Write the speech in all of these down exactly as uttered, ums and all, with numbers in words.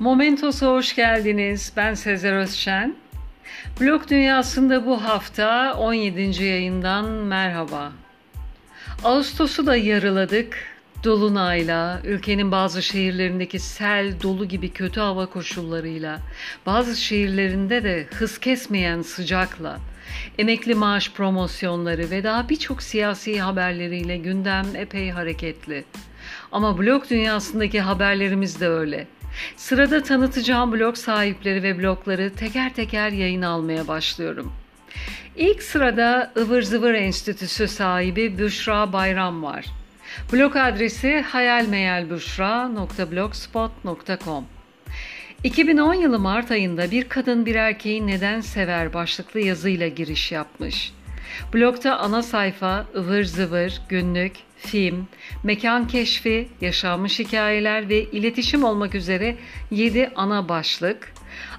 Momentos'a hoş geldiniz. Ben Sezer Özçen. Blok Dünyası'nda bu hafta on yedinci yayından merhaba. Ağustos'u da yarıladık. Dolunayla, ülkenin bazı şehirlerindeki sel, dolu gibi kötü hava koşullarıyla, bazı şehirlerinde de hız kesmeyen sıcakla, emekli maaş promosyonları ve daha birçok siyasi haberleriyle gündem epey hareketli. Ama blog dünyasındaki haberlerimiz de öyle. Sırada tanıtacağım blog sahipleri ve blogları teker teker yayın almaya başlıyorum. İlk sırada Ivır Zıvır Enstitüsü sahibi Büşra Bayram var. Blog adresi hayal meyal büşra nokta blogspot nokta com. iki bin on yılı Mart ayında Bir Kadın Bir Erkeği Neden Sever başlıklı yazıyla giriş yapmış. Blogda ana sayfa, ıvır zıvır, günlük, film, mekan keşfi, yaşanmış hikayeler ve iletişim olmak üzere yedi ana başlık.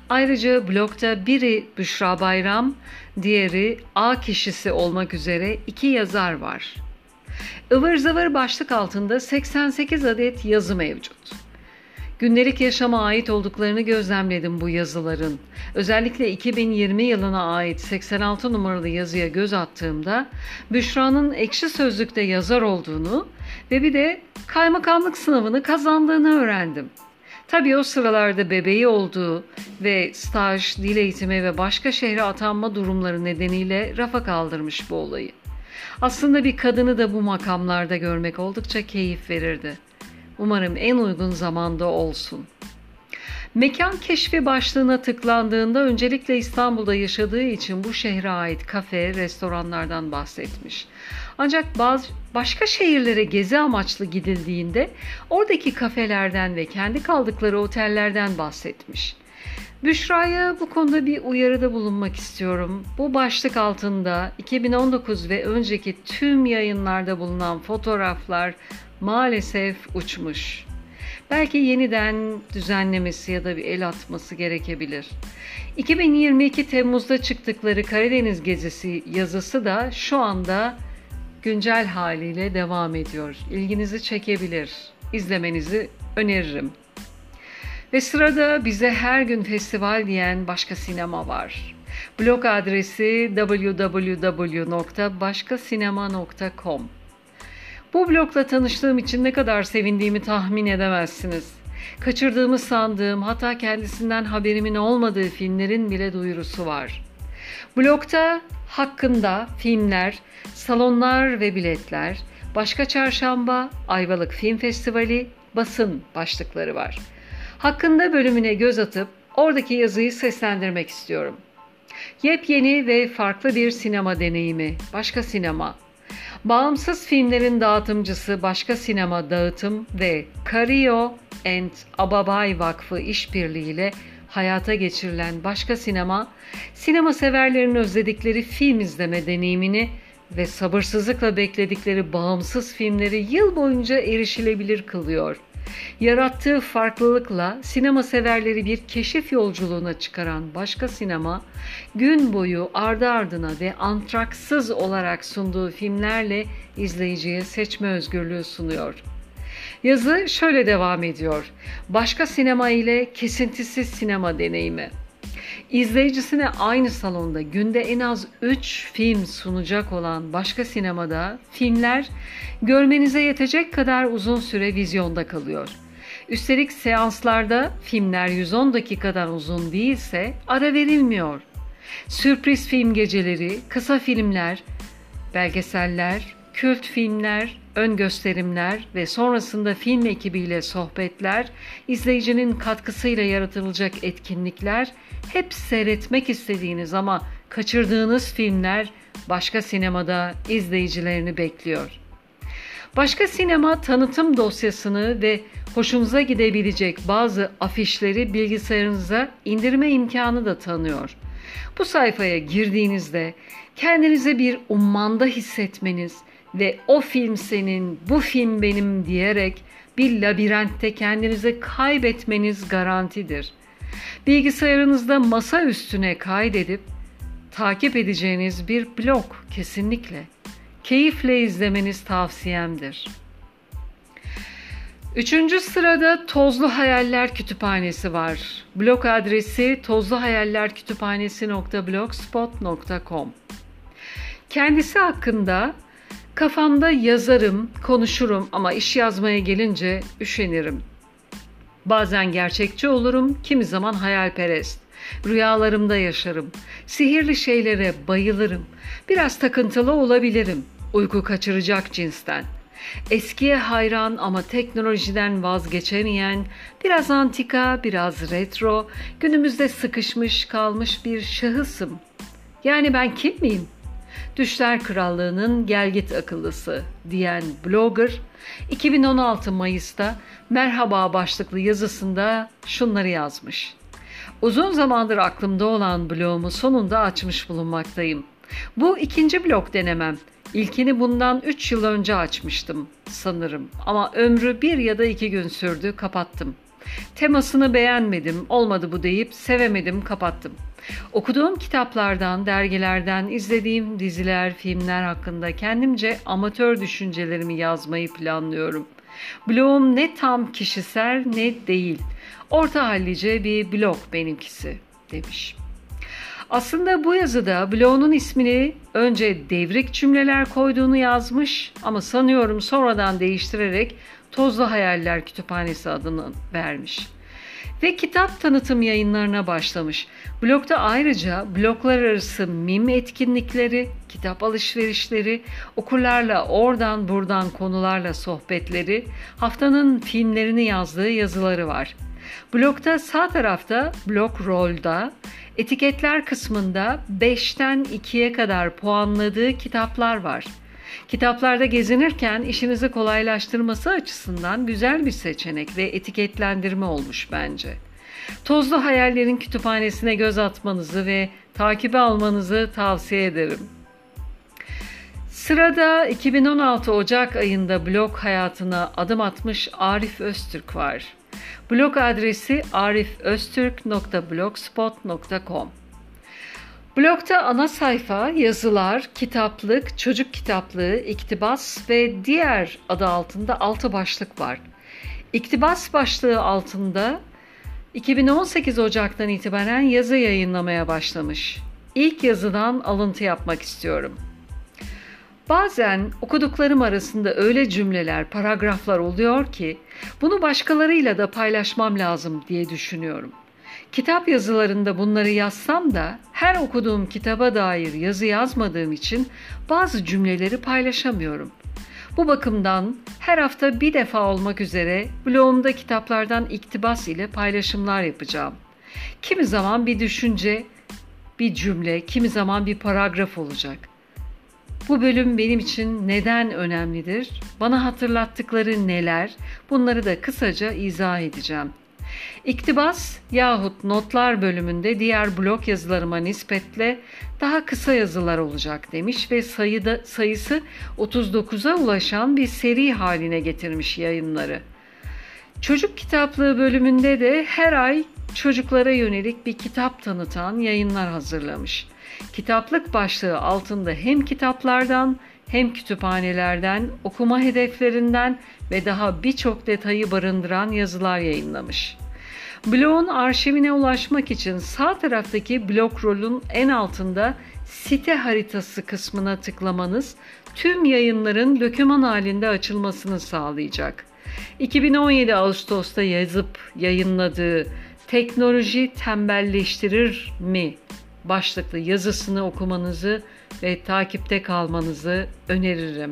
Ayrıca blogda biri Büşra Bayram, diğeri A kişisi olmak üzere iki yazar var. Ivır zıvır başlık altında seksen sekiz adet yazı mevcut. Gündelik yaşama ait olduklarını gözlemledim bu yazıların. Özellikle iki bin yirmi yılına ait seksen altı numaralı yazıya göz attığımda Büşra'nın Ekşi Sözlük'te yazar olduğunu ve bir de kaymakamlık sınavını kazandığını öğrendim. Tabii o sıralarda bebeği olduğu ve staj, dil eğitimi ve başka şehre atanma durumları nedeniyle rafa kaldırmış bu olayı. Aslında bir kadını da bu makamlarda görmek oldukça keyif verirdi. Umarım en uygun zamanda olsun. Mekan keşfi başlığına tıklandığında öncelikle İstanbul'da yaşadığı için bu şehre ait kafe, restoranlardan bahsetmiş. Ancak bazı başka şehirlere gezi amaçlı gidildiğinde oradaki kafelerden ve kendi kaldıkları otellerden bahsetmiş. Büşra'ya bu konuda bir uyarıda bulunmak istiyorum. Bu başlık altında iki bin on dokuz ve önceki tüm yayınlarda bulunan fotoğraflar maalesef uçmuş. Belki yeniden düzenlemesi ya da bir el atması gerekebilir. iki bin yirmi iki Temmuz'da çıktıkları Karadeniz gezisi yazısı da şu anda güncel haliyle devam ediyor. İlginizi çekebilir. İzlemenizi öneririm. Ve sırada bize her gün festival diyen Başka Sinema var. Blog adresi double-u double-u double-u nokta başka sinema nokta com. Bu blogla tanıştığım için ne kadar sevindiğimi tahmin edemezsiniz. Kaçırdığımı sandığım, hatta kendisinden haberimin olmadığı filmlerin bile duyurusu var. Blogda hakkında filmler, salonlar ve biletler, Başka Çarşamba, Ayvalık Film Festivali, basın başlıkları var. Hakkında bölümüne göz atıp oradaki yazıyı seslendirmek istiyorum. Yepyeni ve farklı bir sinema deneyimi, Başka Sinema. Bağımsız filmlerin dağıtımcısı Başka Sinema Dağıtım ve Cario and Ababay Vakfı işbirliğiyle hayata geçirilen Başka Sinema, sinema severlerin özledikleri film izleme deneyimini ve sabırsızlıkla bekledikleri bağımsız filmleri yıl boyunca erişilebilir kılıyor. Yarattığı farklılıkla sinema severleri bir keşif yolculuğuna çıkaran Başka Sinema, gün boyu ardı ardına ve antraksız olarak sunduğu filmlerle izleyiciye seçme özgürlüğü sunuyor. Yazı şöyle devam ediyor. Başka Sinema ile kesintisiz sinema deneyimi. İzleyicisine aynı salonda günde en az üç film sunacak olan Başka Sinema'da filmler görmenize yetecek kadar uzun süre vizyonda kalıyor. Üstelik seanslarda filmler yüz on dakikadan uzun değilse ara verilmiyor. Sürpriz film geceleri, kısa filmler, belgeseller, kült filmler, ön gösterimler ve sonrasında film ekibiyle sohbetler, izleyicinin katkısıyla yaratılacak etkinlikler, hep seyretmek istediğiniz ama kaçırdığınız filmler Başka Sinema'da izleyicilerini bekliyor. Başka Sinema tanıtım dosyasını ve hoşunuza gidebilecek bazı afişleri bilgisayarınıza indirme imkanı da tanıyor. Bu sayfaya girdiğinizde kendinize bir ummanda hissetmeniz ve o film senin, bu film benim diyerek bir labirentte kendinizi kaybetmeniz garantidir. Bilgisayarınızda masa üstüne kaydedip takip edeceğiniz bir blog kesinlikle. Keyifle izlemeniz tavsiyemdir. Üçüncü sırada Tozlu Hayaller Kütüphanesi var. Blog adresi tozlu hayaller kütüphanesi nokta blogspot nokta com. Kendisi hakkında kafamda yazarım, konuşurum ama iş yazmaya gelince üşenirim. Bazen gerçekçi olurum, kimi zaman hayalperest. Rüyalarımda yaşarım. Sihirli şeylere bayılırım. Biraz takıntılı olabilirim. Uyku kaçıracak cinsten. Eskiye hayran ama teknolojiden vazgeçemeyen, biraz antika, biraz retro, günümüzde sıkışmış kalmış bir şahısım. Yani ben kim miyim? Düşler Krallığı'nın Gelgit Akıllısı diyen blogger, iki bin on altı Mayıs'ta Merhaba başlıklı yazısında şunları yazmış. Uzun zamandır aklımda olan blogumu sonunda açmış bulunmaktayım. Bu ikinci blog denemem. İlkini bundan üç yıl önce açmıştım sanırım ama ömrü bir ya da iki gün sürdü, kapattım. Temasını beğenmedim, olmadı bu deyip sevemedim, kapattım. Okuduğum kitaplardan, dergilerden, izlediğim diziler, filmler hakkında kendimce amatör düşüncelerimi yazmayı planlıyorum. Blogum ne tam kişisel ne değil. Orta hallice bir blog benimkisi demiş. Aslında bu yazıda blogunun ismini önce devrik cümleler koyduğunu yazmış ama sanıyorum sonradan değiştirerek Tozlu Hayaller Kütüphanesi adını vermiş. Ve kitap tanıtım yayınlarına başlamış. Blogda ayrıca bloklar arası mim etkinlikleri, kitap alışverişleri, okurlarla oradan buradan konularla sohbetleri, haftanın filmlerini yazdığı yazıları var. Blogda sağ tarafta blog rolda, etiketler kısmında beşten ikiye kadar puanladığı kitaplar var. Kitaplarda gezinirken işinizi kolaylaştırması açısından güzel bir seçenek ve etiketlendirme olmuş bence. Tozlu Hayaller'in kütüphanesine göz atmanızı ve takibe almanızı tavsiye ederim. Sırada iki bin on altı Ocak ayında blog hayatına adım atmış Arif Öztürk var. Blog adresi arif öztürk nokta blogspot nokta com. Blogda ana sayfa, yazılar, kitaplık, çocuk kitaplığı, iktibas ve diğer adı altında altı başlık var. İktibas başlığı altında iki bin on sekiz Ocak'tan itibaren yazı yayınlamaya başlamış. İlk yazıdan alıntı yapmak istiyorum. Bazen okuduklarım arasında öyle cümleler, paragraflar oluyor ki bunu başkalarıyla da paylaşmam lazım diye düşünüyorum. Kitap yazılarında bunları yazsam da her okuduğum kitaba dair yazı yazmadığım için bazı cümleleri paylaşamıyorum. Bu bakımdan her hafta bir defa olmak üzere blogumda kitaplardan iktibas ile paylaşımlar yapacağım. Kimi zaman bir düşünce, bir cümle, kimi zaman bir paragraf olacak. Bu bölüm benim için neden önemlidir? Bana hatırlattıkları neler? Bunları da kısaca izah edeceğim. İktibas yahut notlar bölümünde diğer blog yazılarıma nispetle daha kısa yazılar olacak demiş ve sayıda, sayısı otuz dokuza ulaşan bir seri haline getirmiş yayınları. Çocuk kitaplığı bölümünde de her ay çocuklara yönelik bir kitap tanıtan yayınlar hazırlamış. Kitaplık başlığı altında hem kitaplardan hem kütüphanelerden, okuma hedeflerinden ve daha birçok detayı barındıran yazılar yayınlamış. Blogun arşivine ulaşmak için sağ taraftaki blog rolün en altında site haritası kısmına tıklamanız tüm yayınların döküman halinde açılmasını sağlayacak. iki bin on yedi Ağustos'ta yazıp yayınladığı "Teknoloji tembelleştirir mi?" başlıklı yazısını okumanızı ve takipte kalmanızı öneririm.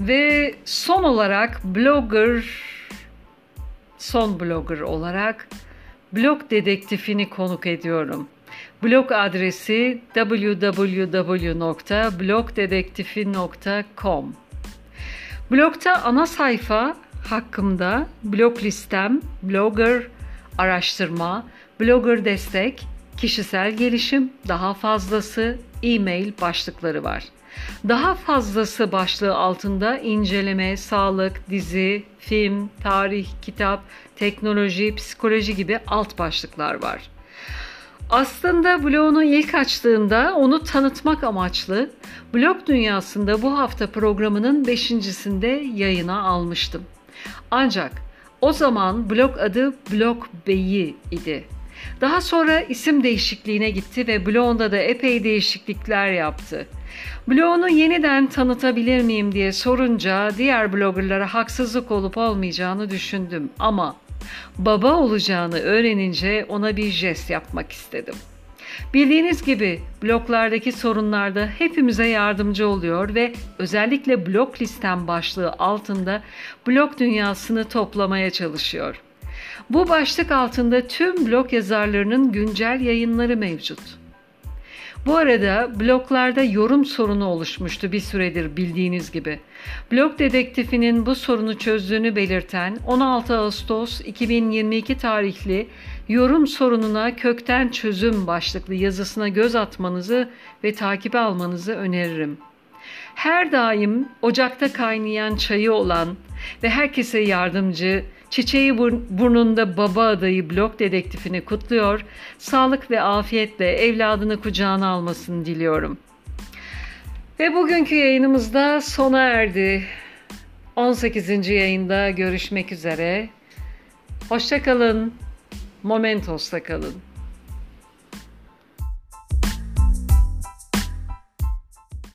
Ve son olarak blogger, son blogger olarak blog dedektifini konuk ediyorum. Blog adresi double-u double-u double-u nokta blog dedektifi nokta com. Blogda ana sayfa hakkımda blog listem, blogger, araştırma, blogger destek, kişisel gelişim, daha fazlası, e-mail başlıkları var. Daha fazlası başlığı altında inceleme, sağlık, dizi, film, tarih, kitap, teknoloji, psikoloji gibi alt başlıklar var. Aslında bloğunu ilk açtığımda onu tanıtmak amaçlı Blok Dünyası'nda bu hafta programının beşincisinde yayına almıştım. Ancak o zaman blog adı Blok Bey'i idi. Daha sonra isim değişikliğine gitti ve bloğunda da epey değişiklikler yaptı. Bloğunu yeniden tanıtabilir miyim diye sorunca diğer bloggerlara haksızlık olup olmayacağını düşündüm ama baba olacağını öğrenince ona bir jest yapmak istedim. Bildiğiniz gibi bloklardaki sorunlarda hepimize yardımcı oluyor ve özellikle blok listem başlığı altında blok dünyasını toplamaya çalışıyor. Bu başlık altında tüm blog yazarlarının güncel yayınları mevcut. Bu arada bloglarda yorum sorunu oluşmuştu bir süredir bildiğiniz gibi. Blog dedektifinin bu sorunu çözdüğünü belirten on altı Ağustos iki bin yirmi iki tarihli yorum sorununa kökten çözüm başlıklı yazısına göz atmanızı ve takibe almanızı öneririm. Her daim ocakta kaynayan çayı olan ve herkese yardımcı, çiçeği burnunda baba adayı blog dedektifini kutluyor, sağlık ve afiyetle evladını kucağına almasını diliyorum. Ve bugünkü yayınımız da sona erdi. on sekizinci yayında görüşmek üzere. Hoşça kalın, momentos'ta kalın.